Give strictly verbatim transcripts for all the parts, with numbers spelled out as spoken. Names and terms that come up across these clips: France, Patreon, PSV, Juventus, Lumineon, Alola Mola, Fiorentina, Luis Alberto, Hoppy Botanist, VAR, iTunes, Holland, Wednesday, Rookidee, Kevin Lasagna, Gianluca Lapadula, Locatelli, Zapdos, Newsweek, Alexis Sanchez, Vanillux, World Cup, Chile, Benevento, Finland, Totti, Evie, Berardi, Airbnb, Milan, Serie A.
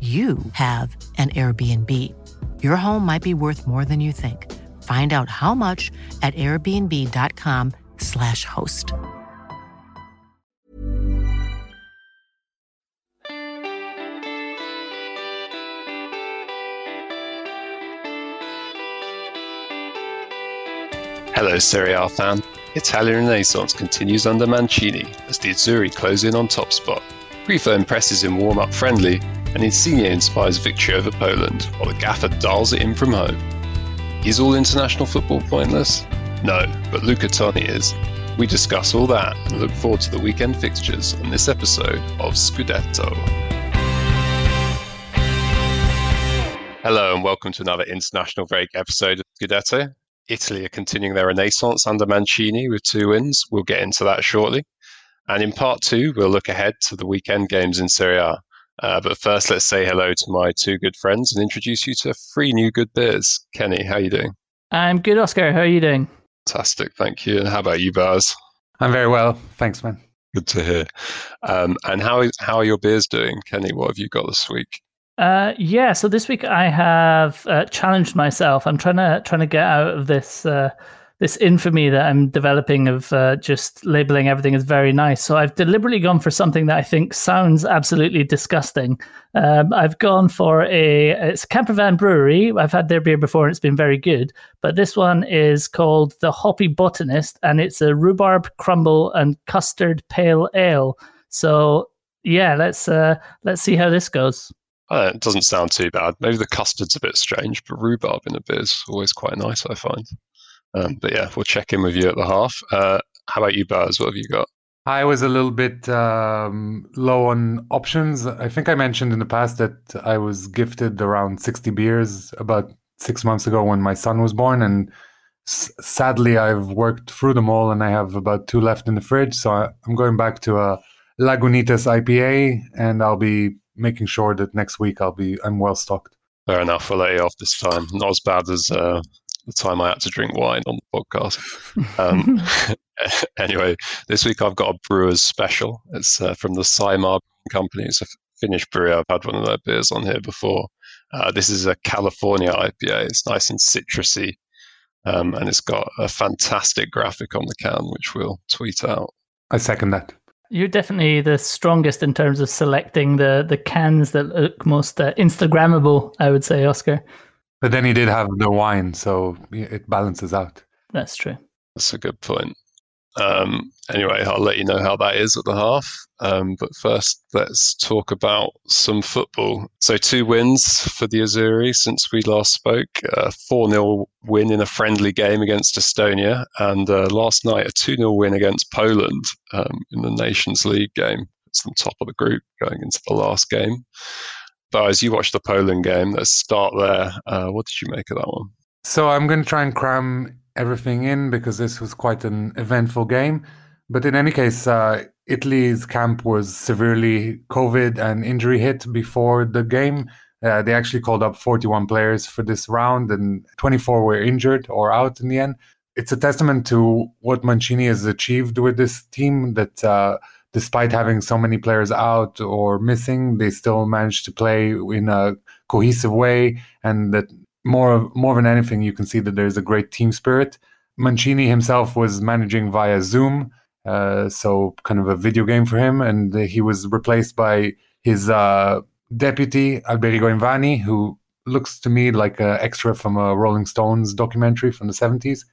you have an Airbnb. Your home might be worth more than you think. Find out how much at airbnb.com slash host. Hello, Serie A fan. Italian Renaissance continues under Mancini as the Azzurri close in on top spot. Grifo impresses in warm-up friendly, and Insigne inspires victory over Poland, while the gaffer dials it in from home. Is all international football pointless? No, but Luca Toni is. We discuss all that and look forward to the weekend fixtures on this episode of Scudetto. Hello and welcome to another international break episode of Scudetto. Italy are continuing their renaissance under Mancini with two wins. We'll get into that shortly. And in part two, we'll look ahead to the weekend games in Serie A. Uh, but first, let's say hello to my two good friends and introduce you to three new good beers. Kenny, how are you doing? I'm good, Oscar. How are you doing? Fantastic. Thank you. And how about you, Baz? I'm very well. Thanks, man. Good to hear. Um, and how is, how are your beers doing? Kenny, what have you got this week? Uh, yeah, so this week I have uh, challenged myself. I'm trying to trying to get out of this uh, this infamy that I'm developing of uh, just labeling everything as very nice. So I've deliberately gone for something that I think sounds absolutely disgusting. Um, I've gone for a, it's Campervan brewery. I've had their beer before and it's been very good. But this one is called the Hoppy Botanist and it's a rhubarb crumble and custard pale ale. So yeah, let's uh, let's see how this goes. Uh, it doesn't sound too bad. Maybe the custard's a bit strange, but rhubarb in a beer is always quite nice, I find. Um, but yeah, we'll check in with you at the half. Uh, how about you, Baz? What have you got? I was a little bit um, low on options. I think I mentioned in the past that I was gifted around sixty beers about six months ago when my son was born. And s- sadly, I've worked through them all and I have about two left in the fridge. So I- I'm going back to a Lagunitas I P A and I'll be making sure that next week I'll be, I'm well stocked. Fair enough. We'll let you off this time. Not as bad as... Uh... the time I had to drink wine on the podcast. Um, anyway, this week I've got a brewer's special. It's uh, from the Saimar Company. It's a Finnish brewery. I've had one of their beers on here before. Uh, this is a California I P A. It's nice and citrusy. Um, and it's got a fantastic graphic on the can, which we'll tweet out. I second that. You're definitely the strongest in terms of selecting the, the cans that look most uh, Instagrammable, I would say, Oscar. But then he did have the wine, so it balances out. That's true. That's a good point. Um, anyway, I'll let you know how that is at the half. Um, but first, let's talk about some football. So two wins for the Azzurri since we last spoke. A four nil win in a friendly game against Estonia. And uh, last night, a two nil win against Poland um, in the Nations League game. It's on top of the group going into the last game. But as you watched the Poland game, let's start there. Uh, what did you make of that one? So I'm going to try and cram everything in because this was quite an eventful game. But in any case, uh, Italy's camp was severely COVID and injury hit before the game. Uh, they actually called up forty-one players for this round and twenty-four were injured or out in the end. It's a testament to what Mancini has achieved with this team that... Uh, Despite having so many players out or missing, they still managed to play in a cohesive way. And that more, more than anything, you can see that there's a great team spirit. Mancini himself was managing via Zoom, uh, so kind of a video game for him. And he was replaced by his uh, deputy, Alberico Evani, who looks to me like an extra from a Rolling Stones documentary from the seventies.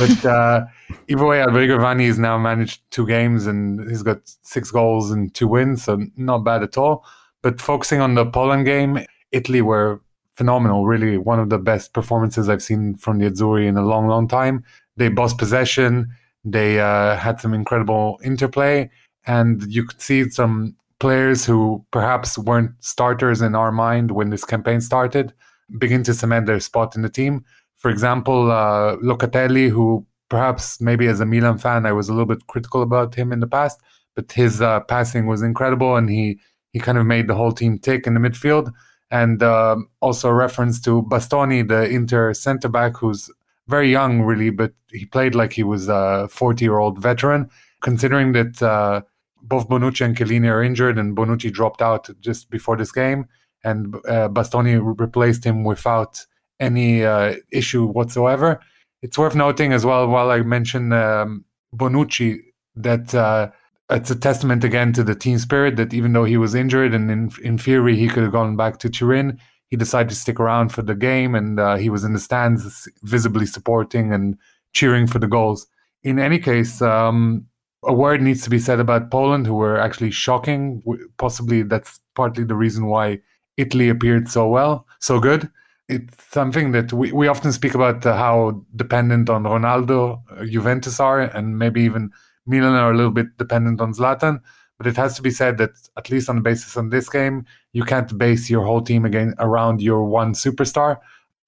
But uh, either way, Alberico Evani has now managed two games and he's got six goals and two wins, so not bad at all. But focusing on the Poland game, Italy were phenomenal, really one of the best performances I've seen from the Azzurri in a long, long time. They bossed possession, they uh, had some incredible interplay, and you could see some players who perhaps weren't starters in our mind when this campaign started begin to cement their spot in the team. For example, uh, Locatelli, who perhaps maybe as a Milan fan, I was a little bit critical about him in the past, but his uh, passing was incredible, and he, he kind of made the whole team tick in the midfield. And uh, also a reference to Bastoni, the Inter centre-back, who's very young, really, but he played like he was a forty-year-old veteran, considering that uh, both Bonucci and Chiellini are injured, and Bonucci dropped out just before this game, and uh, Bastoni replaced him without any uh, issue whatsoever. It's worth noting as well, while I mentioned um, Bonucci, that uh, it's a testament again to the team spirit that even though he was injured and in, in theory he could have gone back to Turin, he decided to stick around for the game, and uh, he was in the stands visibly supporting and cheering for the goals. In any case, um, a word needs to be said about Poland, who were actually shocking. Possibly that's partly the reason why Italy appeared so well, so good. It's something that we, we often speak about uh, how dependent on Ronaldo, uh, Juventus are, and maybe even Milan are a little bit dependent on Zlatan. But it has to be said that, at least on the basis of this game, you can't base your whole team again around your one superstar,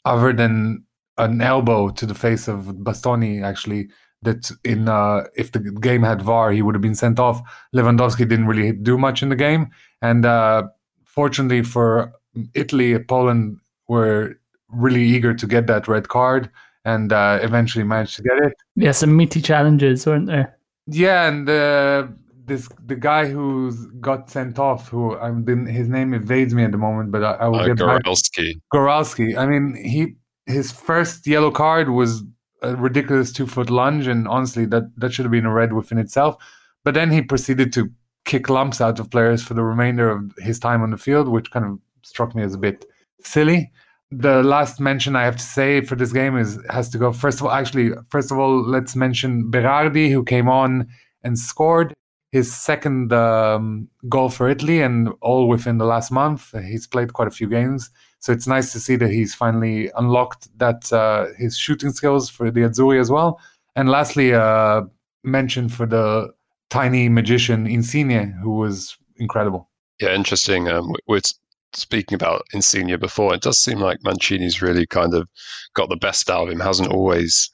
other than an elbow to the face of Bastoni, actually, that in uh, if the game had V A R, he would have been sent off. Lewandowski didn't really do much in the game. And uh, fortunately for Italy, Poland were really eager to get that red card and uh, eventually managed to get it. Yeah, some meaty challenges, weren't there? Yeah, and uh, this the guy who got sent off, who I didn't, his name evades me at the moment, but I, I will uh, get Goralski. Back. Goralski. I mean, he his first yellow card was a ridiculous two-foot lunge, and honestly, that, that should have been a red within itself. But then he proceeded to kick lumps out of players for the remainder of his time on the field, which kind of struck me as a bit silly. The last mention I have to say for this game is has to go, first of all, actually, first of all, let's mention Berardi, who came on and scored his second um, goal for Italy, and all within the last month. He's played quite a few games, so it's nice to see that he's finally unlocked that uh, his shooting skills for the Azzurri as well. And lastly, uh, mention for the tiny magician Insigne, who was incredible. Yeah, interesting. Um, it's speaking about Insigne before, it does seem like Mancini's really kind of got the best out of him, hasn't always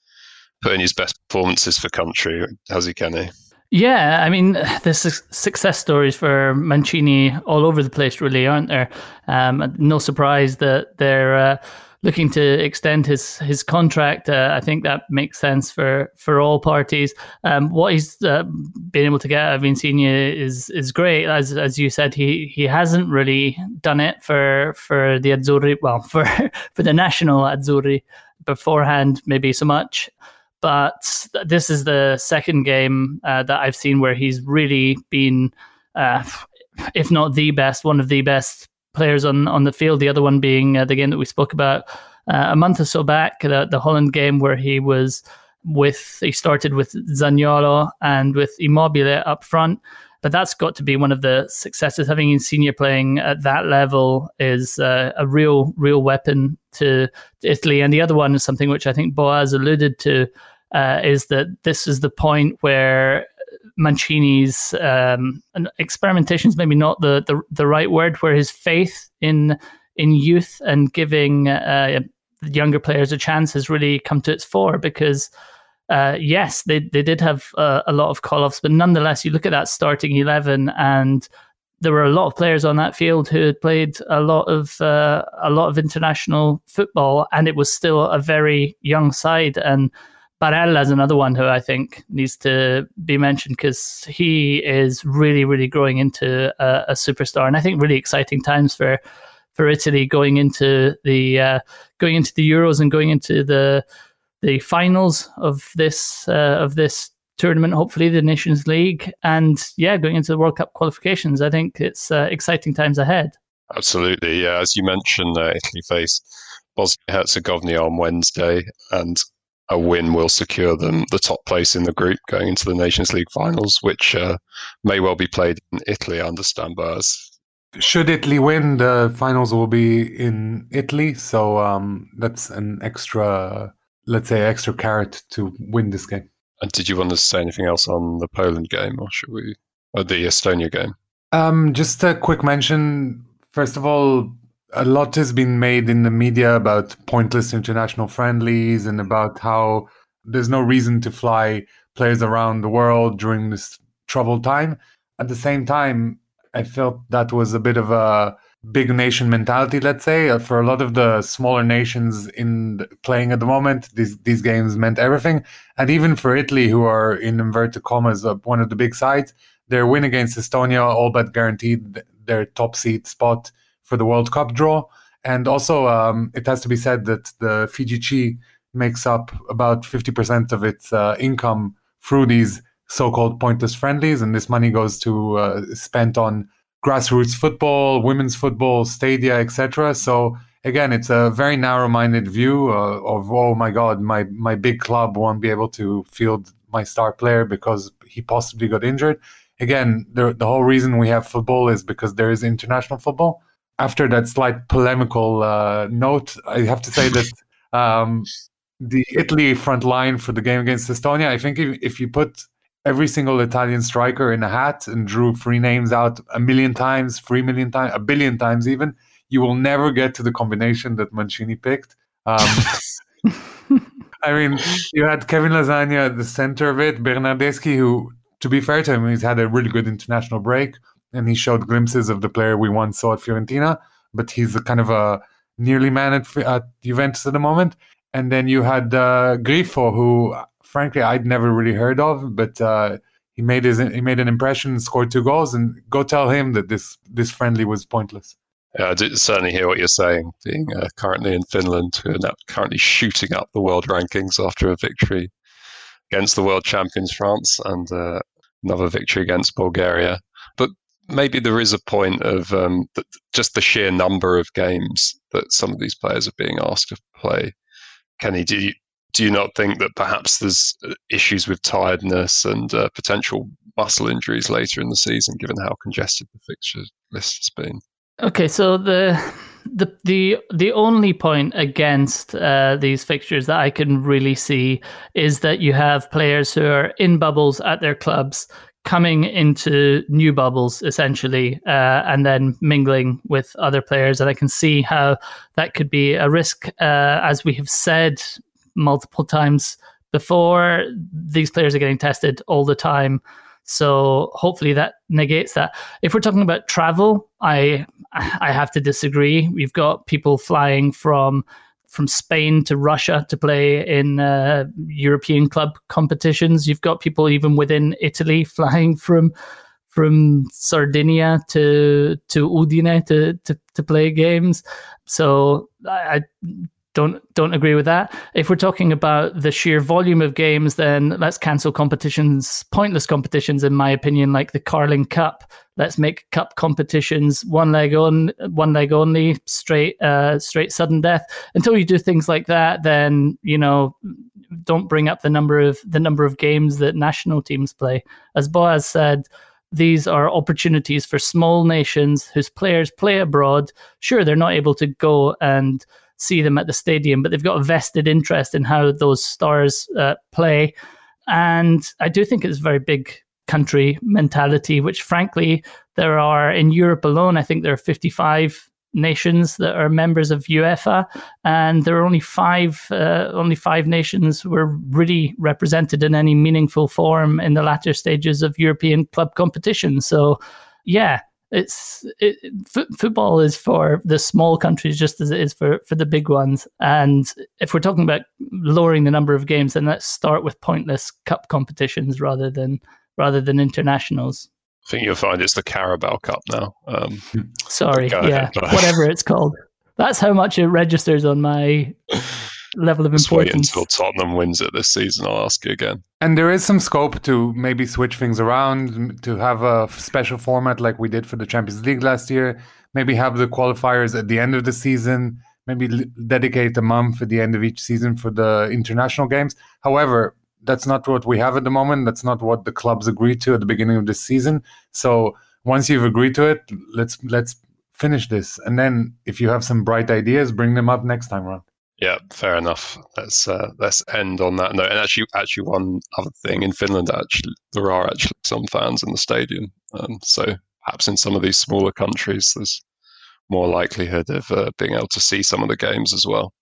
put in his best performances for country, has he, Kenny? Yeah, I mean, there's success stories for Mancini all over the place, really, aren't there? Um, no surprise that they're uh, looking to extend his his contract. Uh, I think that makes sense for, for all parties. Um, what he's uh, been able to get out of Insigne is is great. As as you said, he, he hasn't really done it for for the Azzurri, well, for, for the national Azzurri beforehand, maybe so much. But this is the second game uh, that I've seen where he's really been, uh, if not the best, one of the best players on, on the field. The other one being uh, the game that we spoke about uh, a month or so back, the, the Holland game, where he was with, he started with Zaniolo and with Immobile up front. But that's got to be one of the successes. Having Insigne playing at that level is uh, a real, real weapon to Italy. And the other one is something which I think Boaz alluded to, uh, is that this is the point where Mancini's um, experimentation is maybe not the, the, the right word, where his faith in in youth and giving uh, younger players a chance has really come to its fore, because Uh, yes, they, they did have uh, a lot of call-offs, but nonetheless, you look at that starting eleven, and there were a lot of players on that field who had played a lot of uh, a lot of international football, and it was still a very young side. And Barella is another one who I think needs to be mentioned, because he is really, really growing into a, a superstar, and I think really exciting times for for Italy going into the uh, going into the Euros and going into the. the finals of this uh, of this tournament, hopefully the Nations League, and yeah, going into the World Cup qualifications. I think it's uh, exciting times ahead. Absolutely, yeah. As you mentioned, uh, Italy face Bosnia-Herzegovina on Wednesday, and a win will secure them the top place in the group going into the Nations League finals, which uh, may well be played in Italy, I understand, Baz. Should Italy win, the finals will be in Italy, so um, that's an extra... let's say, extra carrot to win this game. And did you want to say anything else on the Poland game, or should we, or the Estonia game? Um, just a quick mention. First of all, a lot has been made in the media about pointless international friendlies and about how there's no reason to fly players around the world during this troubled time. At the same time, I felt that was a bit of a big nation mentality, let's say. For a lot of the smaller nations in the, playing at the moment, these these games meant everything. And even for Italy, who are in inverted commas one of the big sides, their win against Estonia all but guaranteed their top seed spot for the World Cup draw. And also, um, it has to be said that the F I G C makes up about fifty percent of its uh, income through these so-called pointless friendlies, and this money goes to uh, spent on grassroots football, women's football, stadia, et cetera. So again, it's a very narrow-minded view uh, of, oh my God, my, my big club won't be able to field my star player because he possibly got injured. Again, the, the whole reason we have football is because there is international football. After that slight polemical uh, note, I have to say that um, the Italy front line for the game against Estonia, I think if, if you put every single Italian striker in a hat and drew three names out a million times, three million times, a billion times even, you will never get to the combination that Mancini picked. Um, I mean, you had Kevin Lasagna at the center of it, Bernardeschi, who, to be fair to him, he's had a really good international break, and he showed glimpses of the player we once saw at Fiorentina, but he's a kind of a nearly man at, at Juventus at the moment. And then you had uh, Grifo, who frankly I'd never really heard of, but uh, he made his he made an impression, scored two goals, and go tell him that this this friendly was pointless. Yeah, I do certainly hear what you're saying. Being uh, currently in Finland, who are now currently shooting up the world rankings after a victory against the world champions France and uh, another victory against Bulgaria. But maybe there is a point of um, just the sheer number of games that some of these players are being asked to play. Kenny, do you, do you not think that perhaps there's issues with tiredness and uh, potential muscle injuries later in the season, given how congested the fixture list has been? Okay, so the the the, the only point against uh, these fixtures that I can really see is that you have players who are in bubbles at their clubs coming into new bubbles, essentially, uh, and then mingling with other players. And I can see how that could be a risk. Uh, as we have said multiple times before, these players are getting tested all the time. So hopefully that negates that. If we're talking about travel, I I have to disagree. We've got people flying from from Spain to Russia to play in uh, European club competitions. You've got people even within Italy flying from from Sardinia to to Udine to to, to play games. So I, I don't don't agree with that. If we're talking about the sheer volume of games, then let's cancel competitions, pointless competitions, in my opinion, like the Carling Cup. Let's make cup competitions one leg on, one leg only, straight, uh, straight sudden death. Until you do things like that, then you know, don't bring up the number of the number of games that national teams play. As Boaz said, these are opportunities for small nations whose players play abroad. Sure, they're not able to go and see them at the stadium, but they've got a vested interest in how those stars uh, play. And I do think it's very big country mentality, which frankly, there are in Europe alone, I think there are fifty-five nations that are members of UEFA, and there are only five uh, only five nations were really represented in any meaningful form in the latter stages of European club competition. So yeah, it's it, f- football is for the small countries just as it is for, for the big ones. And if we're talking about lowering the number of games, then let's start with pointless cup competitions rather than rather than internationals. I think you'll find it's the Carabao Cup now. Um, Sorry, yeah, whatever it's called. That's how much it registers on my level of importance. Wait until Tottenham wins it this season, I'll ask you again. And there is some scope to maybe switch things around, to have a special format like we did for the Champions League last year, maybe have the qualifiers at the end of the season, maybe dedicate a month at the end of each season for the international games. However, that's not what we have at the moment. That's not what the clubs agreed to at the beginning of this season. So once you've agreed to it, let's let's finish this. And then if you have some bright ideas, bring them up next time around. Yeah, fair enough. Let's uh, let's end on that note. And actually, actually, one other thing in Finland, actually, there are actually some fans in the stadium. Um, so perhaps in some of these smaller countries, there's more likelihood of uh, being able to see some of the games as well.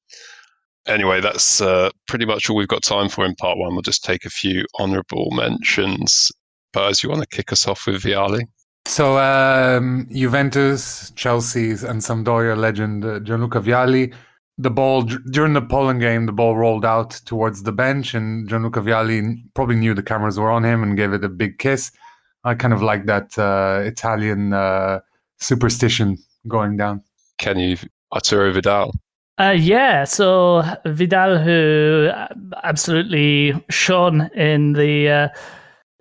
Anyway, that's uh, pretty much all we've got time for in part one. We'll just take a few honourable mentions. Baz, you want to kick us off with Vialli? So um, Juventus, Chelsea's and Sampdoria legend uh, Gianluca Vialli. The ball, during the Poland game, the ball rolled out towards the bench and Gianluca Vialli probably knew the cameras were on him and gave it a big kiss. I kind of like that uh, Italian uh, superstition going down. Kenny, Arturo Vidal. Uh, yeah, so Vidal, who absolutely shone in the uh,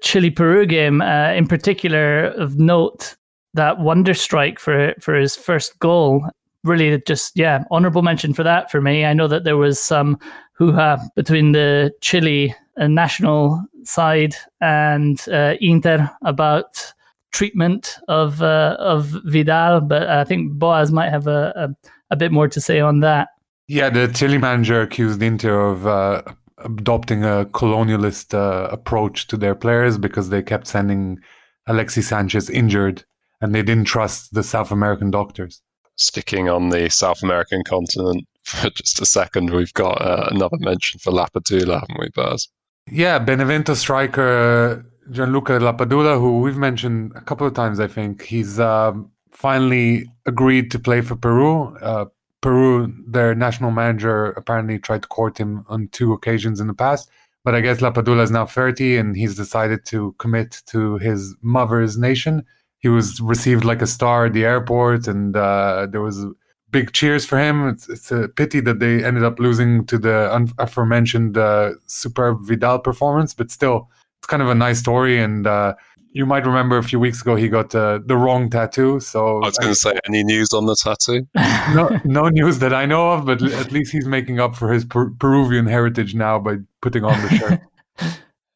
Chile-Peru game, uh, in particular of note, that wonder strike for for his first goal. Really just, yeah, honorable mention for that for me. I know that there was some hoo-ha between the Chile national side and uh, Inter about treatment of uh, of Vidal, but I think Boaz might have a, a, a bit more to say on that. Yeah, the Chile manager accused Inter of uh, adopting a colonialist uh, approach to their players because they kept sending Alexis Sanchez injured and they didn't trust the South American doctors. Sticking on the South American continent for just a second, we've got uh, another mention for Lapadula, haven't we, Baz? Yeah, Benevento striker Gianluca Lapadula, who we've mentioned a couple of times, I think. He's uh, finally agreed to play for Peru. Uh, Peru, their national manager, apparently tried to court him on two occasions in the past. But I guess Lapadula is now thirty and he's decided to commit to his mother's nation. He was received like a star at the airport and uh, there was big cheers for him. It's, it's a pity that they ended up losing to the aforementioned uh, superb Vidal performance, but still, it's kind of a nice story. And uh, you might remember a few weeks ago he got uh, the wrong tattoo. So I was going to say, any news on the tattoo? no, no news that I know of, but at least he's making up for his per- Peruvian heritage now by putting on the shirt.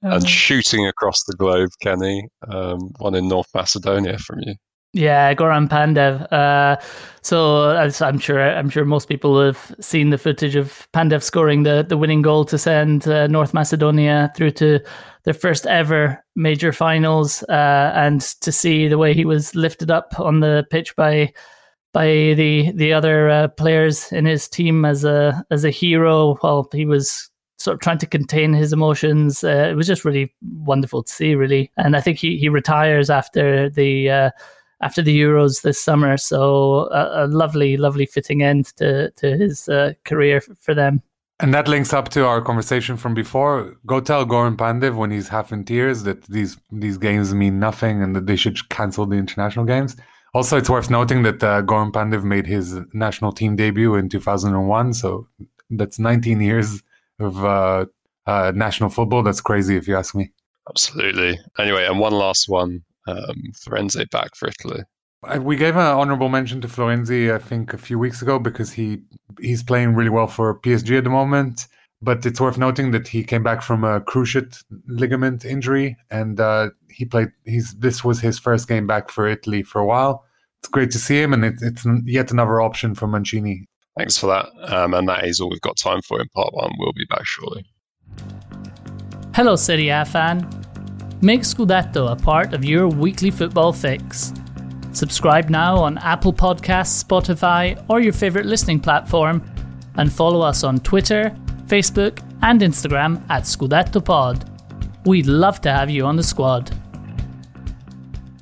Um, and shooting across the globe, Kenny, um, one in North Macedonia from you. Yeah, Goran Pandev. Uh, so as I'm sure, I'm sure most people have seen the footage of Pandev scoring the, the winning goal to send uh, North Macedonia through to their first ever major finals, uh, and to see the way he was lifted up on the pitch by by the the other uh, players in his team as a as a hero while he was sort of trying to contain his emotions. Uh, it was just really wonderful to see, really. And I think he, he retires after the uh, after the Euros this summer. So a, a lovely, lovely fitting end to, to his uh, career for them. And that links up to our conversation from before. Go tell Goran Pandev when he's half in tears that these, these games mean nothing and that they should cancel the international games. Also, it's worth noting that uh, Goran Pandev made his national team debut in two thousand one. So that's nineteen years of uh, uh, national football. That's crazy if you ask me. Absolutely. Anyway, and one last one, um, Florenzi back for Italy. We gave an honourable mention to Florenzi, I think, a few weeks ago because he he's playing really well for P S G at the moment. But it's worth noting that he came back from a cruciate ligament injury and uh, he played. He's this was his first game back for Italy for a while. It's great to see him, and it, it's yet another option for Mancini. Thanks for that. Um, and that is all we've got time for in part one. We'll be back shortly. Hello, Serie A fan. Make Scudetto a part of your weekly football fix. Subscribe now on Apple Podcasts, Spotify, or your favourite listening platform, and follow us on Twitter, Facebook, and Instagram at ScudettoPod. We'd love to have you on the squad.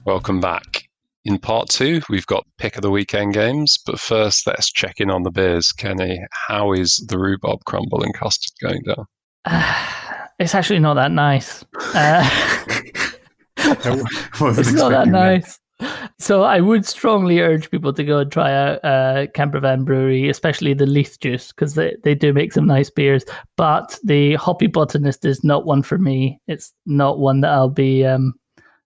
Welcome back. In part two, we've got pick of the weekend games, but first let's check in on the beers. Kenny, how is the rhubarb crumble and custard going down? Uh, it's actually not that nice. Uh, it's not that nice. That. So I would strongly urge people to go and try out uh, Campervan Brewery, especially the Leith Juice, because they, they do make some nice beers. But the Hoppy Botanist is not one for me. It's not one that I'll be um,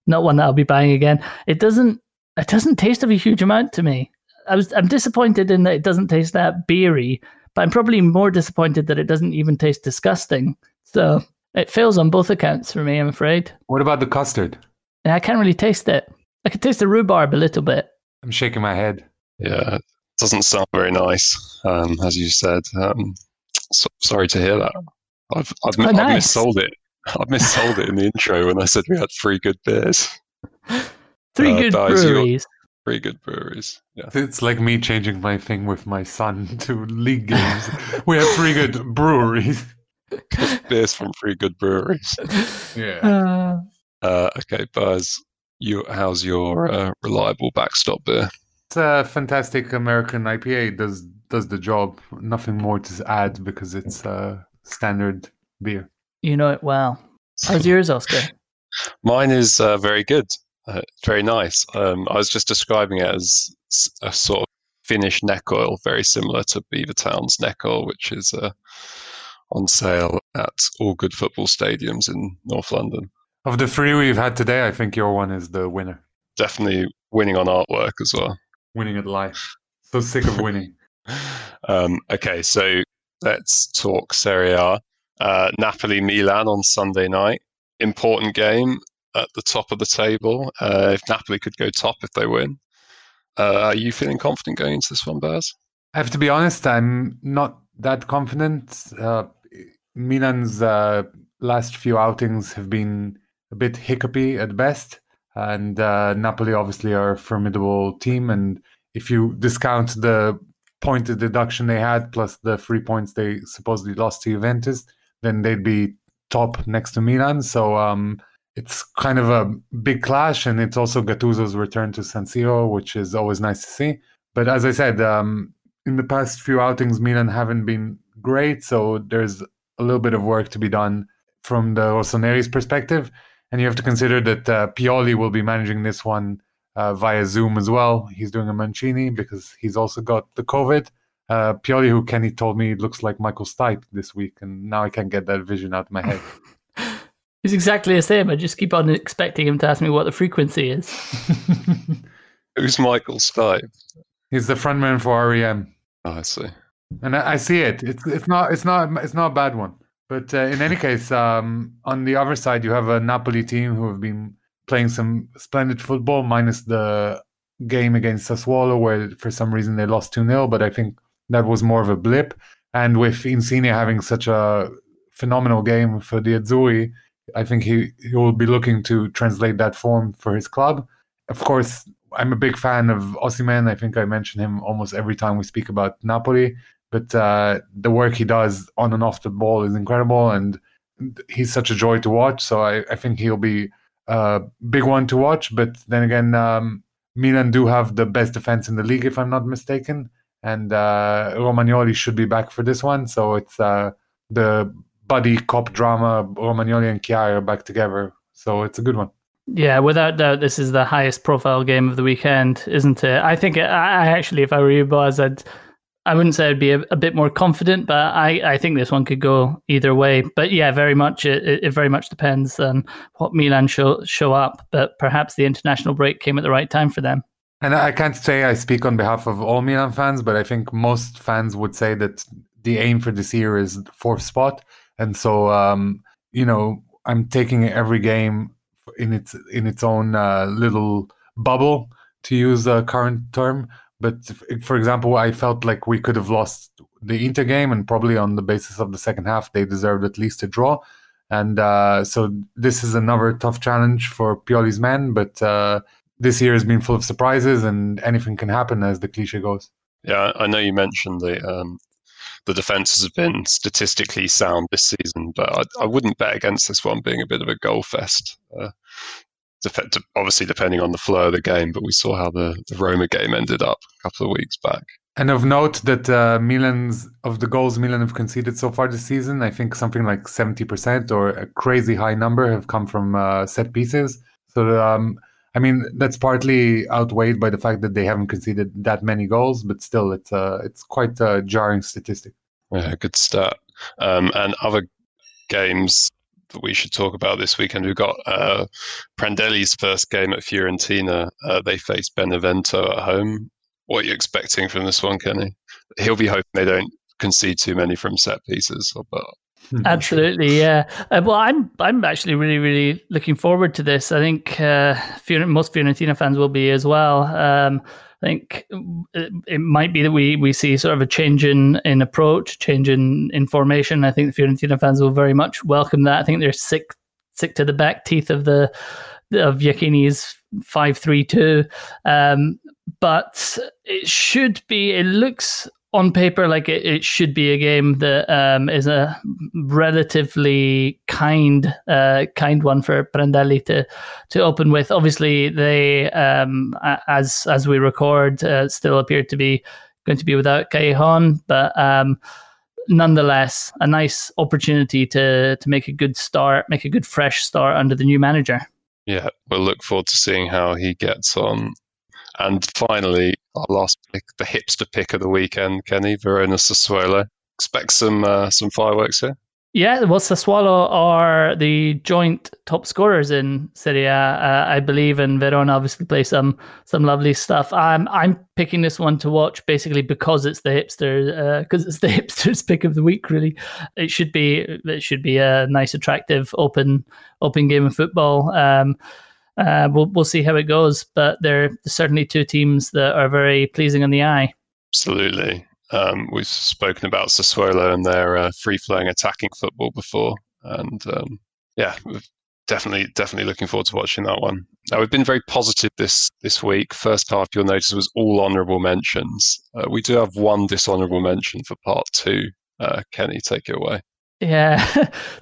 not one that I'll be buying again. It doesn't. It doesn't taste of a huge amount to me. I was, I'm disappointed in that it doesn't taste that beery, but I'm probably more disappointed that it doesn't even taste disgusting. So it fails on both accounts for me, I'm afraid. What about the custard? I can't really taste it. I can taste the rhubarb a little bit. I'm shaking my head. Yeah, it doesn't sound very nice, um, as you said. Um, so, sorry to hear that. I've, I've, I've nice. missold it. I've missold it in the intro when I said we had three good beers. Three uh, good breweries. Three good breweries. Yeah. It's like me changing my thing with my son to league games. We have three good breweries. Beers from three good breweries. Yeah. Uh, uh, okay, Baz, you, how's your uh, reliable backstop beer? It's a fantastic American I P A. Does does the job. Nothing more to add because it's a standard beer. You know it well. How's yours, Oscar? Mine is uh, very good. Uh, very nice. Um, I was just describing it as a sort of Finnish neck oil, very similar to Beavertown's neck oil, which is uh, on sale at all good football stadiums in North London. Of the three we've had today, I think your one is the winner. Definitely winning on artwork as well. Winning at life. So sick of winning. um, okay, so let's talk Serie A. Uh, Napoli-Milan on Sunday night. Important game. At the top of the table, uh, if Napoli could go top if they win. Uh, are you feeling confident going into this one, Baz? I have to be honest, I'm not that confident. Uh, Milan's uh, last few outings have been a bit hiccupy at best, and uh, Napoli obviously are a formidable team, and if you discount the point deduction they had plus the three points they supposedly lost to Juventus, then they'd be top next to Milan, so... Um, It's kind of a big clash, and it's also Gattuso's return to San Siro, which is always nice to see. But as I said, um, in the past few outings, Milan haven't been great, so there's a little bit of work to be done from the Rossoneri's perspective. And you have to consider that uh, Pioli will be managing this one uh, via Zoom as well. He's doing a Mancini because he's also got the COVID. Uh, Pioli, who Kenny told me looks like Michael Stipe this week, and now I can't get that vision out of my head. It's exactly the same. I just keep on expecting him to ask me what the frequency is. Who's Michael Stipe? He's the frontman for R E M. Oh, I see. And I, I see it. It's it's not it's not it's not a bad one. But uh, in any case, um, on the other side, you have a Napoli team who have been playing some splendid football, minus the game against Sassuolo, where for some reason they lost two nil. But I think that was more of a blip. And with Insigne having such a phenomenal game for the Azzurri, I think he, he will be looking to translate that form for his club. Of course, I'm a big fan of Osimhen. I think I mention him almost every time we speak about Napoli. But uh, the work he does on and off the ball is incredible, and he's such a joy to watch. So I, I think he'll be a big one to watch. But then again, um, Milan do have the best defense in the league, if I'm not mistaken. And uh, Romagnoli should be back for this one. So it's uh, the... buddy cop drama, Romagnoli and Chiari are back together, so it's a good one. Yeah, without doubt, this is the highest profile game of the weekend, isn't it? I think, I actually, if I were you, Baz, I'd, I wouldn't say I'd be a, a bit more confident, but I, I think this one could go either way. But yeah, very much, it, it very much depends on what Milan show, show up, but perhaps the international break came at the right time for them. And I can't say I speak on behalf of all Milan fans, but I think most fans would say that the aim for this year is fourth spot. And so, um, you know, I'm taking every game in its in its own uh, little bubble, to use the current term. But if, for example, I felt like we could have lost the Inter game, and probably on the basis of the second half, they deserved at least a draw. And uh, so this is another tough challenge for Pioli's men. But uh, this year has been full of surprises, and anything can happen, as the cliche goes. Yeah, I know you mentioned the... Um... The defences have been statistically sound this season, but I, I wouldn't bet against this one being a bit of a goal fest. Uh, def- obviously, depending on the flow of the game, but we saw how the, the Roma game ended up a couple of weeks back. And of note that uh, Milan's of the goals Milan have conceded so far this season, I think something like seventy percent or a crazy high number have come from uh, set pieces. So, um, I mean, that's partly outweighed by the fact that they haven't conceded that many goals, but still, it's uh, it's quite a jarring statistic. Yeah, good stat. Um, and other games that we should talk about this weekend, we've got uh, Prandelli's first game at Fiorentina. Uh, they face Benevento at home. What are you expecting from this one, Kenny? He'll be hoping they don't concede too many from set pieces, but... Absolutely, yeah. Uh, well, I'm I'm actually really, really looking forward to this. I think uh, Fiore- most Fiorentina fans will be as well. Um, I think it, it might be that we, we see sort of a change in, in approach, change in, in formation. I think the Fiorentina fans will very much welcome that. I think they're sick sick to the back teeth of the of Iachini's five three two. Um, but it should be, it looks on paper like it, it should be a game that um, is a relatively kind uh, kind one for Prandelli to to open with. Obviously, they, um, as as we record, uh, still appear to be going to be without Callejon, but um, nonetheless, a nice opportunity to to make a good start, make a good fresh start under the new manager. Yeah, we'll look forward to seeing how he gets on. And finally, our last pick, the hipster pick of the weekend, Kenny, Verona Sassuolo. Expect some uh, some fireworks here. Yeah, well, Sassuolo are the joint top scorers in Serie A, uh, I believe, and Verona obviously play some some lovely stuff. I'm I'm picking this one to watch basically because it's the hipster, because uh, it's the hipsters' pick of the week. Really, it should be it should be a nice, attractive, open open game of football. Um, Uh, we'll we'll see how it goes, but they're certainly two teams that are very pleasing on the eye. Absolutely, um, we've spoken about Sassuolo and their uh, free-flowing attacking football before, and um, yeah, definitely definitely looking forward to watching that one. Now, we've been very positive this this week. First half, you'll notice, was all honourable mentions. Uh, we do have one dishonourable mention for part two. Uh, Kenny, take it away. Yeah,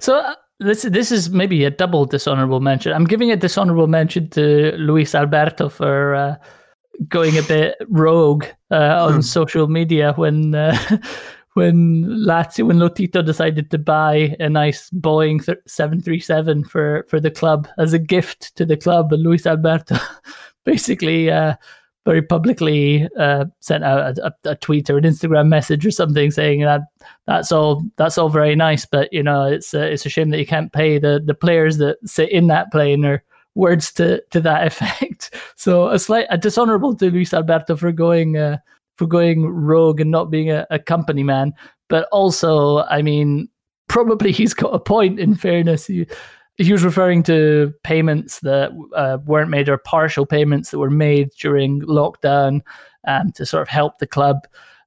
so. Uh, This this is maybe a double dishonorable mention. I'm giving a dishonorable mention to Luis Alberto for uh, going a bit rogue uh, on social media when uh, when Lazio when Lotito decided to buy a nice Boeing seven thirty-seven for for the club as a gift to the club, and Luis Alberto basically uh, very publicly uh, sent out a, a tweet or an Instagram message or something saying that that's all that's all very nice, but you know it's a, it's a shame that you can't pay the, the players that sit in that plane, or words to, to that effect. So a slight a dishonourable to Luis Alberto for going uh, for going rogue and not being a, a company man, but also I mean probably he's got a point. In fairness, He, He was referring to payments that uh, weren't made, or partial payments that were made during lockdown, um, to sort of help the club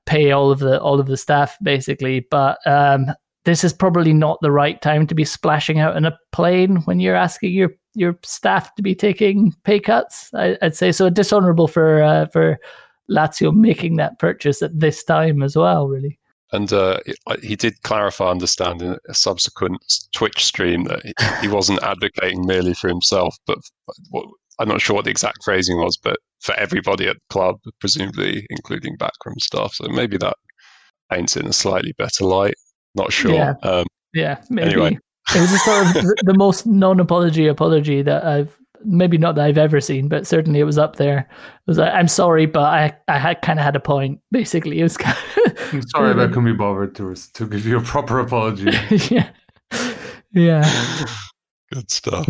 pay all of the all of the staff, basically. But um, this is probably not the right time to be splashing out in a plane when you're asking your your staff to be taking pay cuts. I, I'd say so. Dishonourable for uh, for Lazio making that purchase at this time as well, really. And uh, he did clarify, understand, in a subsequent Twitch stream that he wasn't advocating merely for himself, but what, I'm not sure what the exact phrasing was, but for everybody at the club, presumably including backroom staff. So maybe that paints in a slightly better light. Not sure. Yeah, um, yeah maybe. Anyway. It was just sort of the most non-apology apology that I've, maybe not that I've ever seen, but certainly it was up there. It was like, I'm sorry, but I, I had kind of had a point, basically. It was kind of... I'm sorry if I couldn't be bothered to, to give you a proper apology. yeah. Yeah. Good stuff.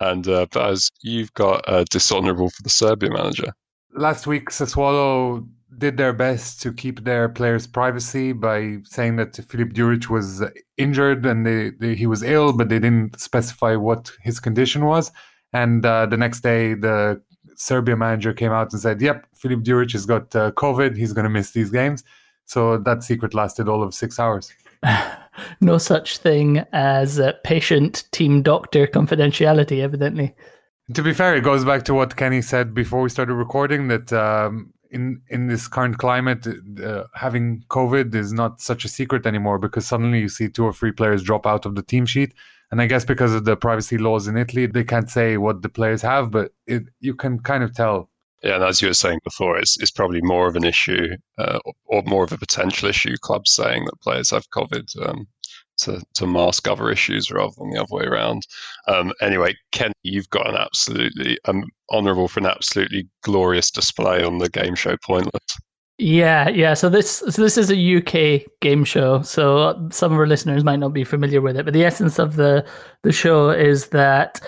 And uh, Baz, you've got uh, dishonourable for the Serbian manager. Last week, Sassuolo did their best to keep their players' privacy by saying that Filip Đurić was injured and they, they, he was ill, but they didn't specify what his condition was. And uh, the next day, the Serbia manager came out and said, yep, Filip Đurić has got uh, COVID. He's going to miss these games. So that secret lasted all of six hours. No such thing as uh, patient team doctor confidentiality, evidently. To be fair, it goes back to what Kenny said before we started recording, that um, in, in this current climate, uh, having COVID is not such a secret anymore, because suddenly you see two or three players drop out of the team sheet. And I guess because of the privacy laws in Italy, they can't say what the players have, but it, you can kind of tell. Yeah, and as you were saying before, it's it's probably more of an issue uh, or, or more of a potential issue, clubs saying that players have COVID um, to, to mask other issues rather than the other way around. Um, anyway, Ken, you've got an absolutely um, honourable for an absolutely glorious display on the game show Pointless. Yeah, yeah. So this so this is a U K game show. So some of our listeners might not be familiar with it, but the essence of the the show is that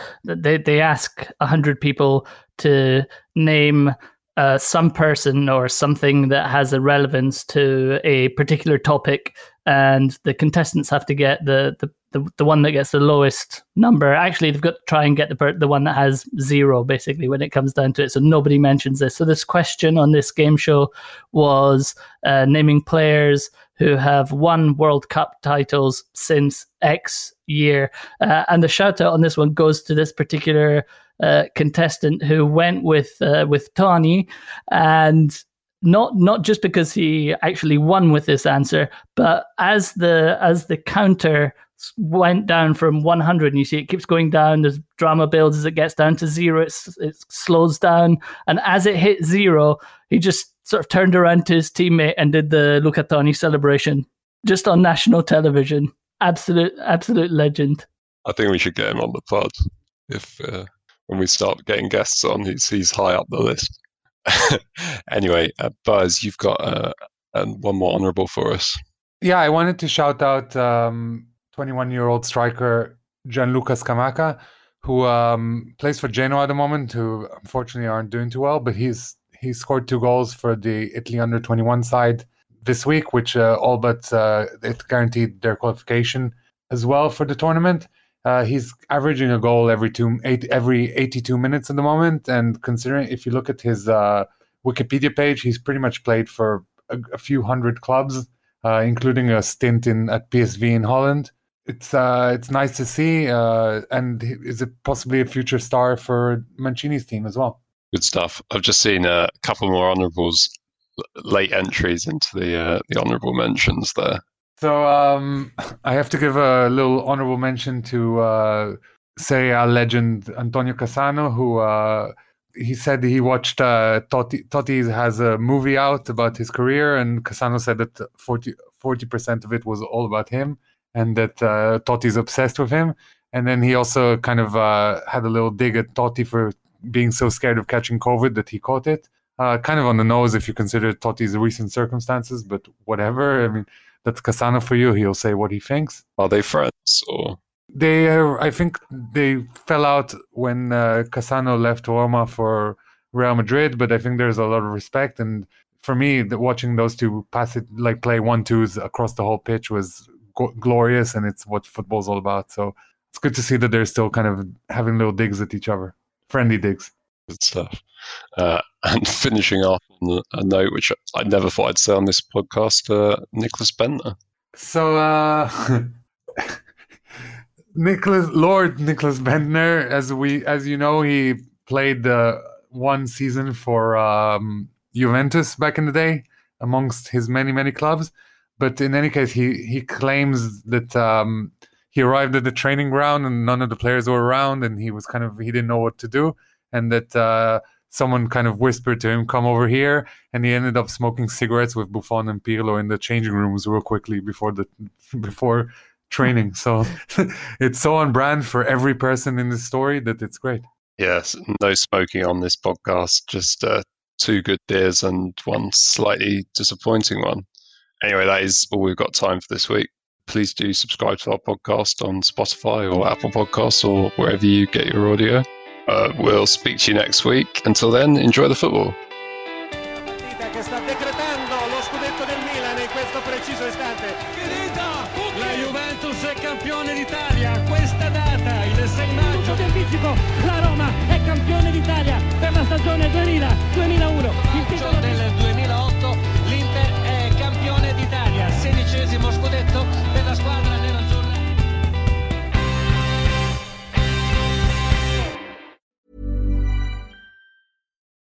they they ask a hundred people to name uh, some person or something that has a relevance to a particular topic, and the contestants have to get the the the, the one that gets the lowest number. Actually, they've got to try and get the per- the one that has zero, basically, when it comes down to it. So nobody mentions this. So this question on this game show was uh, naming players who have won World Cup titles since X year. Uh, and the shout out on this one goes to this particular uh, contestant who went with uh, with Tani, and not not just because he actually won with this answer, but as the as the counter went down from one hundred, and you see it keeps going down, there's drama builds as it gets down to zero, it's, it slows down, and as it hit zero, he just sort of turned around to his teammate and did the Luca Toni celebration just on national television. Absolute, absolute legend. I think we should get him on the pod. If uh, when we start getting guests on, he's he's high up the list. Anyway, uh, Baz, you've got uh, um, one more honourable for us. Yeah, I wanted to shout out um, twenty-one-year-old striker Gianluca Scamacca, who um, plays for Genoa at the moment, who unfortunately aren't doing too well, but he's he scored two goals for the Italy under twenty-one side this week, which uh, all but uh, it guaranteed their qualification as well for the tournament. Uh, he's averaging a goal every two, eight, every eighty-two minutes at the moment, and considering if you look at his uh, Wikipedia page, he's pretty much played for a, a few hundred clubs, uh, including a stint in at P S V in Holland. It's uh, it's nice to see, uh, and is it possibly a future star for Mancini's team as well? Good stuff. I've just seen a couple more honourables, late entries into the uh, the honourable mentions there. So um, I have to give a little honourable mention to uh, Serie A legend Antonio Cassano, who uh, he said he watched uh, Totti. Totti has a movie out about his career, and Cassano said that forty percent of it was all about him, and that uh, Totti's obsessed with him. And then he also kind of uh, had a little dig at Totti for being so scared of catching COVID that he caught it. Uh, kind of on the nose if you consider Totti's recent circumstances, but whatever. I mean, that's Cassano for you. He'll say what he thinks. Are they friends? Or? They are. I think they fell out when uh, Cassano left Roma for Real Madrid, but I think there's a lot of respect. And for me, the, watching those two pass it, like play one-twos across the whole pitch was go- glorious, and it's what football's all about. So it's good to see that they're still kind of having little digs at each other. Friendly digs. Good stuff. Uh, and finishing off on a note which I never thought I'd say on this podcast, uh, Nicholas Bentner. So, uh, Nicholas, Lord Nicholas Bentner, as we, as you know, he played uh, one season for um, Juventus back in the day, amongst his many, many clubs. But in any case, he he claims that um, he arrived at the training ground and none of the players were around, and he was kind of he didn't know what to do. And that uh, someone kind of whispered to him, come over here. And he ended up smoking cigarettes with Buffon and Pirlo in the changing rooms real quickly before the before training. So it's so on brand for every person in this story that it's great. Yes, no smoking on this podcast. Just uh, two good beers and one slightly disappointing one. Anyway, that is all we've got time for this week. Please do subscribe to our podcast on Spotify or Apple Podcasts or wherever you get your audio. Uh, we'll speak to you next week. Until then, enjoy the football.